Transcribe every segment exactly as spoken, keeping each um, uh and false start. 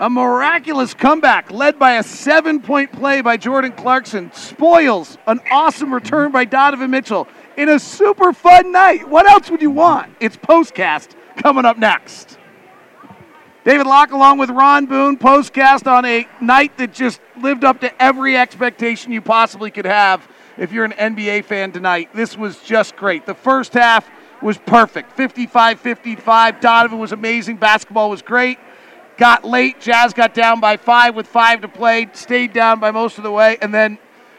A miraculous comeback led by a seven-point play by Jordan Clarkson spoils an awesome return by Donovan Mitchell in a super fun night. What else would you want? It's Postcast coming up next. David Locke along with Ron Boone, Postcast on a night that just lived up to every expectation you possibly could have if you're an N B A fan tonight. This was just great. The first half was perfect, fifty-five fifty-five. Donovan was amazing. Basketball was great. Got late. Jazz got down by five with five to play. Stayed down by most of the way. And then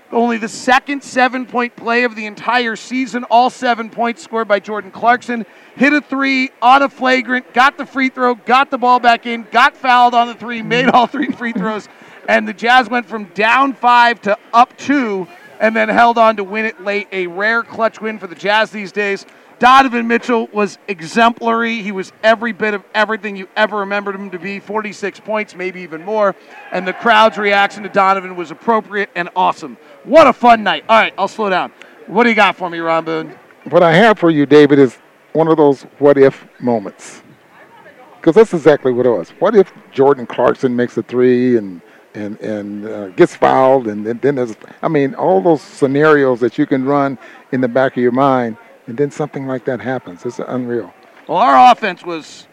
only the second seven-point play of the entire season. All seven points scored by Jordan Clarkson. Hit a three on a flagrant. Got the free throw. Got the ball back in. Got fouled on the three. Made all three free throws. And the Jazz went from down five to up two and then held on to win it late. A rare clutch win for the Jazz these days. Donovan Mitchell was exemplary. He was every bit of everything you ever remembered him to be, forty-six points, maybe even more. And the crowd's reaction to Donovan was appropriate and awesome. What a fun night. All right, I'll slow down. What do you got for me, Ron Boone? What I have for you, David, is one of those what-if moments. Because that's exactly what it was. What if Jordan Clarkson makes a three and and, and uh, gets fouled? And then, then there's, I mean, all those scenarios that you can run in the back of your mind. And then something like that happens. It's unreal. Well, our offense was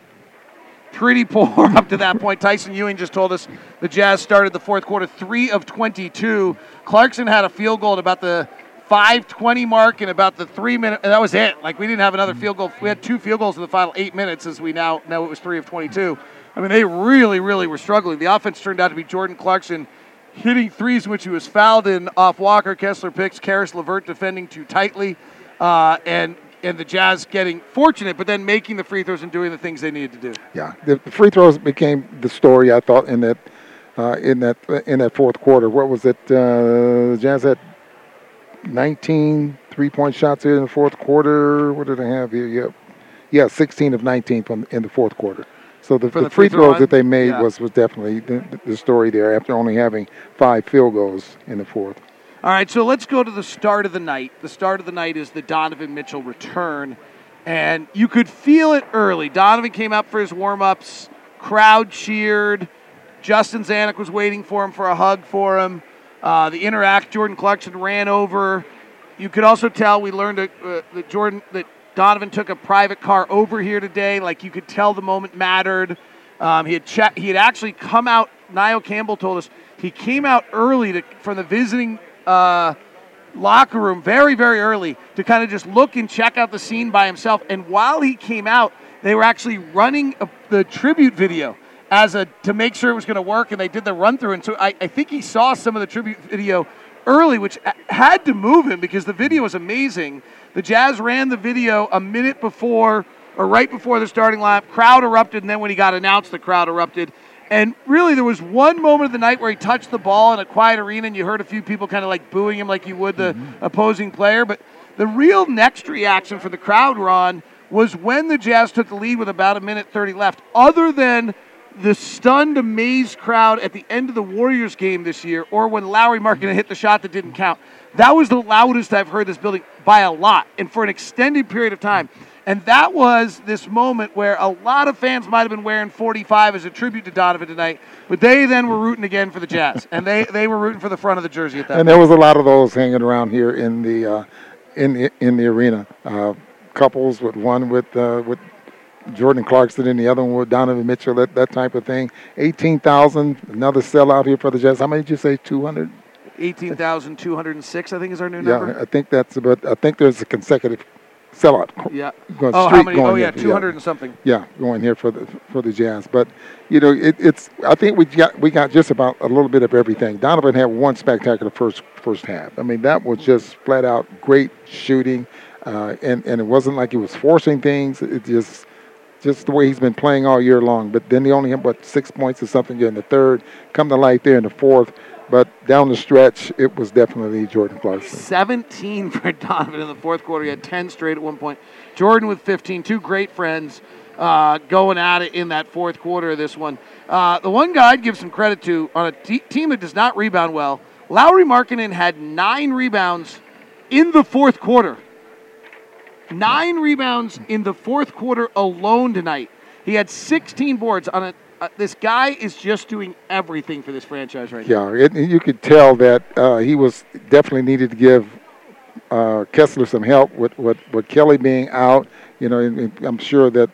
pretty poor up to that point. Tyson Ewing just told us the Jazz started the fourth quarter three of twenty-two. Clarkson had a field goal at about the five twenty mark and about the three minute, and that was it. Like, we didn't have another field goal. We had two field goals in the final eight minutes, as we now know it was three of twenty-two. I mean, they really, really were struggling. The offense turned out to be Jordan Clarkson hitting threes, which he was fouled in off Walker Kessler picks, Caris LeVert defending too tightly. Uh, and and the Jazz getting fortunate, but then making the free throws and doing the things they needed to do. Yeah, the free throws became the story, I thought, in that uh, in that in that fourth quarter. What was it? Uh, the Jazz had nineteen three-point shots here in the fourth quarter. What did they have here? Yep, yeah, sixteen of nineteen from in the fourth quarter. So the, the, the free throws that they made yeah. was was definitely the, the story there. After only having five field goals in the fourth. All right, so let's go to the start of the night. The start of the night is the Donovan Mitchell return, and you could feel it early. Donovan came out for his warm-ups. Crowd cheered. Justin Zanuck was waiting for him for a hug for him. Uh, the interact, Jordan Clarkson ran over. You could also tell we learned uh, that Jordan that Donovan took a private car over here today. Like, you could tell the moment mattered. Um, he had che- he had actually come out. Niall Campbell told us he came out early to, from the visiting Uh, locker room very, very early to kind of just look and check out the scene by himself. And while he came out, they were actually running a, the tribute video as a to make sure it was going to work, and they did the run-through. And so I, I think he saw some of the tribute video early, which had to move him because the video was amazing. The Jazz ran the video a minute before or right before the starting lineup. Crowd erupted, and then when he got announced, the crowd erupted. And really, there was one moment of the night where he touched the ball in a quiet arena, and you heard a few people kind of like booing him like you would the mm-hmm. opposing player. But the real next reaction for the crowd, Ron, was when the Jazz took the lead with about a minute thirty left. Other than the stunned, amazed crowd at the end of the Warriors game this year, or when Lauri Markkanen hit the shot that didn't count, that was the loudest I've heard this building by a lot, and for an extended period of time. And that was this moment where a lot of fans might have been wearing forty-five as a tribute to Donovan tonight, but they then were rooting again for the Jazz, and they, they were rooting for the front of the jersey at that. And point. There was a lot of those hanging around here in the uh, in the in the arena, uh, couples with one with uh, with Jordan Clarkson and the other one with Donovan Mitchell, that, that type of thing. Eighteen thousand, another sellout here for the Jazz. How many did you say? Two hundred. eighteen thousand two hundred six, I think, is our new yeah, number. Yeah, I think that's about. I think there's a consecutive sellout. Yeah. Going oh, how many? Going oh, yeah, here. two hundred yeah. and something. Yeah, going here for the for the Jazz. But you know, it, it's. I think we got we got just about a little bit of everything. Donovan had one spectacular first first half. I mean, that was just flat out great shooting, uh, and and it wasn't like he was forcing things. It just. Just the way he's been playing all year long. But then they only had, what, six points or something in the third. Come to light there in the fourth. But down the stretch, it was definitely Jordan Clarkson. seventeen for Donovan in the fourth quarter. He had ten straight at one point. Jordan with fifteen. Two great friends uh, going at it in that fourth quarter of this one. Uh, the one guy I'd give some credit to on a t- team that does not rebound well, Lauri Markkanen had nine rebounds in the fourth quarter. Nine rebounds in the fourth quarter alone tonight. He had sixteen boards on a Uh, this guy is just doing everything for this franchise right yeah, now. Yeah, you could tell that uh, he was definitely needed to give uh, Kessler some help with, with, with Kelly being out. You know, and, and I'm sure that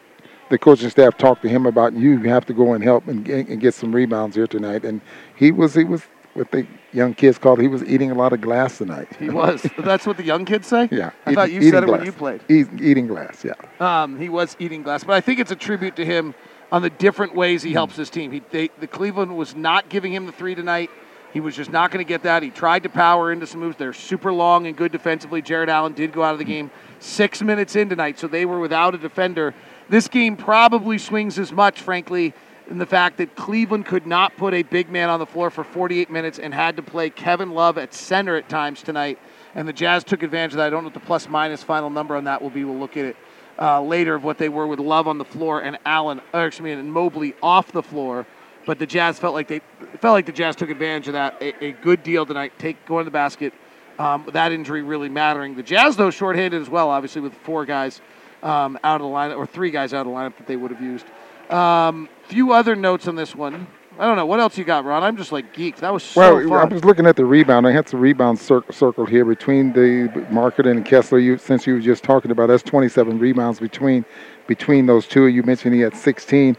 the coaching staff talked to him about you have to go and help and, and get some rebounds here tonight. And he was he was what the young kids called he was eating a lot of glass tonight. He was. That's what the young kids say. Yeah, I eat, thought you said it glass. When you played. Eat, eating glass. Yeah. Um, he was eating glass, but I think it's a tribute to him. On the different ways he helps his team. He, they, the Cleveland was not giving him the three tonight. He was just not going to get that. He tried to power into some moves. They're super long and good defensively. Jared Allen did go out of the game six minutes in tonight, so they were without a defender. This game probably swings as much, frankly, in the fact that Cleveland could not put a big man on the floor for forty-eight minutes and had to play Kevin Love at center at times tonight, and the Jazz took advantage of that. I don't know what the plus-minus final number on that will be. We'll look at it. Uh, later of what they were with Love on the floor and Allen, or excuse me, and Mobley off the floor, but the Jazz felt like they felt like the Jazz took advantage of that a, a good deal tonight. Take going to the basket, um, that injury really mattering. The Jazz though shorthanded as well, obviously with four guys um, out of the lineup or three guys out of the lineup that they would have used. Um, few other notes on this one. I don't know. What else you got, Ron? I'm just, like, geeked. That was so well, fun. Well, I was looking at the rebound. I had some rebounds cir- circled here between the Markkanen and Kessler, you, since you were just talking about. That's twenty-seven rebounds between between those two. You mentioned he had sixteen.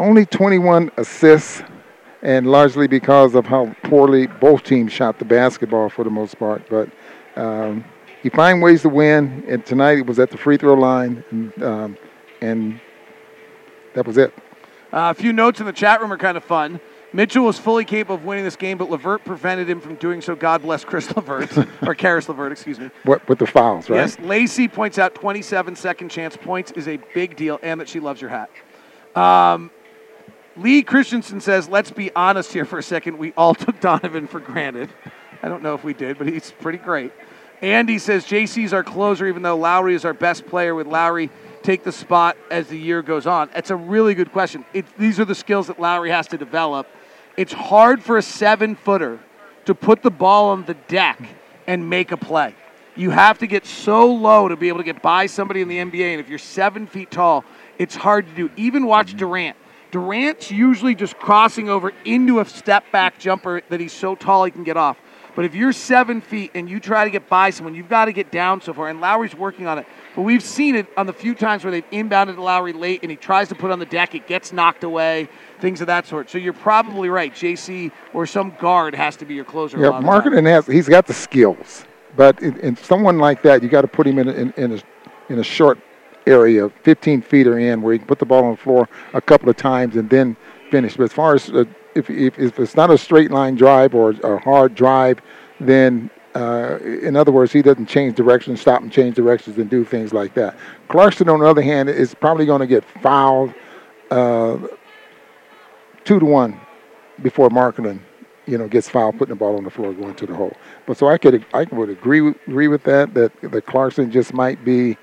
Only twenty-one assists, and largely because of how poorly both teams shot the basketball for the most part. But um, you find ways to win, and tonight it was at the free throw line, and, um, and that was it. Uh, a few notes in the chat room are kind of fun. Mitchell was fully capable of winning this game, but LeVert prevented him from doing so. God bless Chris LeVert, or Caris LeVert, excuse me. What, with the fouls, right? Yes. Lacey points out twenty-seven second chance points is a big deal, and that she loves your hat. Um, Lee Christensen says, let's be honest here for a second. We all took Donovan for granted. I don't know if we did, but he's pretty great. Andy says, J C's our closer, even though Lauri is our best player. With Lauri take the spot as the year goes on? That's a really good question. It, these are the skills that Lauri has to develop. It's hard for a seven-footer to put the ball on the deck and make a play. You have to get so low to be able to get by somebody in the N B A, and if you're seven feet tall, it's hard to do. Even watch Durant. Durant's usually just crossing over into a step-back jumper that he's so tall he can get off. But if you're seven feet and you try to get by someone, you've got to get down so far, and Lauri's working on it. But we've seen it on the few times where they've inbounded to Lauri late and he tries to put on the deck, it gets knocked away, things of that sort. So you're probably right. J C or some guard has to be your closer. Yeah, Markkanen has, he's got the skills. But in, in someone like that, you got to put him in, in, in, a, in a short area, fifteen feet or in, where he can put the ball on the floor a couple of times and then finish. But as far as uh, if, if, if it's not a straight line drive or a hard drive, then... Uh, in other words, he doesn't change directions, stop and change directions and do things like that. Clarkson, on the other hand, is probably going to get fouled uh, two to one before Markkanen, you know, gets fouled, putting the ball on the floor, going to the hole. But so I could, I would agree agree with that. That the Clarkson just might be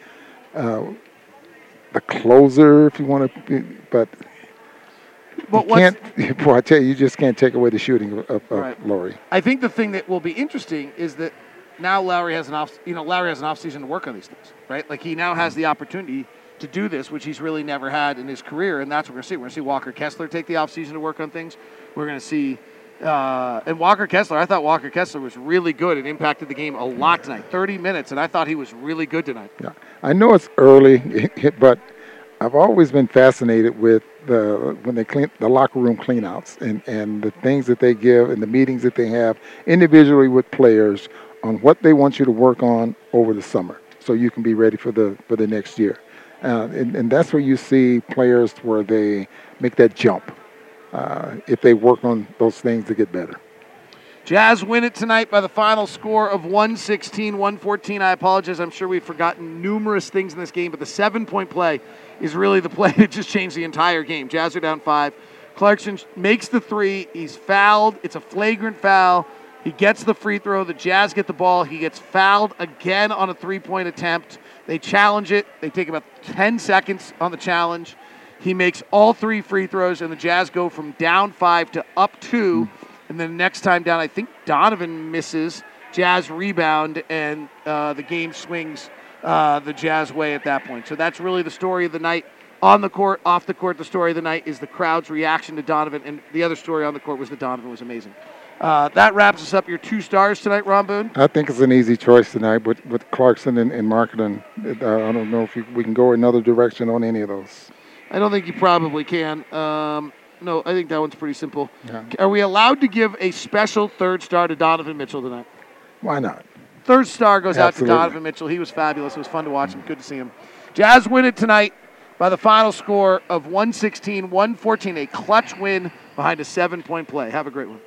uh, the closer, if you want to, be, but. But you can't, boy, I tell you, you just can't take away the shooting of, of right. Lauri. I think the thing that will be interesting is that now Lauri has an off, you know, Lauri has an offseason to work on these things, right? Like, he now has the opportunity to do this, which he's really never had in his career, and that's what we're going to see. We're going to see Walker Kessler take the offseason to work on things. We're going to see, uh, and Walker Kessler, I thought Walker Kessler was really good and impacted the game a lot tonight, thirty minutes, and I thought he was really good tonight. Yeah. I know it's early, but I've always been fascinated with the when they clean the locker room cleanouts and, and the things that they give and the meetings that they have individually with players on what they want you to work on over the summer so you can be ready for the for the next year. Uh, and, and that's where you see players where they make that jump uh, if they work on those things to get better. Jazz win it tonight by the final score of one sixteen to one fourteen. I apologize. I'm sure we've forgotten numerous things in this game, but the seven-point play is really the play that just changed the entire game. Jazz are down five. Clarkson makes the three. He's fouled. It's a flagrant foul. He gets the free throw. The Jazz get the ball. He gets fouled again on a three-point attempt. They challenge it. They take about ten seconds on the challenge. He makes all three free throws, and the Jazz go from down five to up two. Mm. And then next time down, I think Donovan misses. Jazz rebound, and uh, the game swings uh, the Jazz way at that point. So that's really the story of the night. On the court, off the court, the story of the night is the crowd's reaction to Donovan, and the other story on the court was that Donovan was amazing. Uh, that wraps us up. Your two stars tonight, Ron Boone? I think it's an easy choice tonight with, with Clarkson and, and Markkanen. Uh, I don't know if you, we can go another direction on any of those. I don't think you probably can. Um, no, I think that one's pretty simple. Yeah. Are we allowed to give a special third star to Donovan Mitchell tonight? Why not? Third star goes Absolutely. out to Donovan Mitchell. He was fabulous. It was fun to watch him. Good to see him. Jazz win it tonight by the final score of one sixteen to one fourteen, a clutch win behind a seven-point play. Have a great one.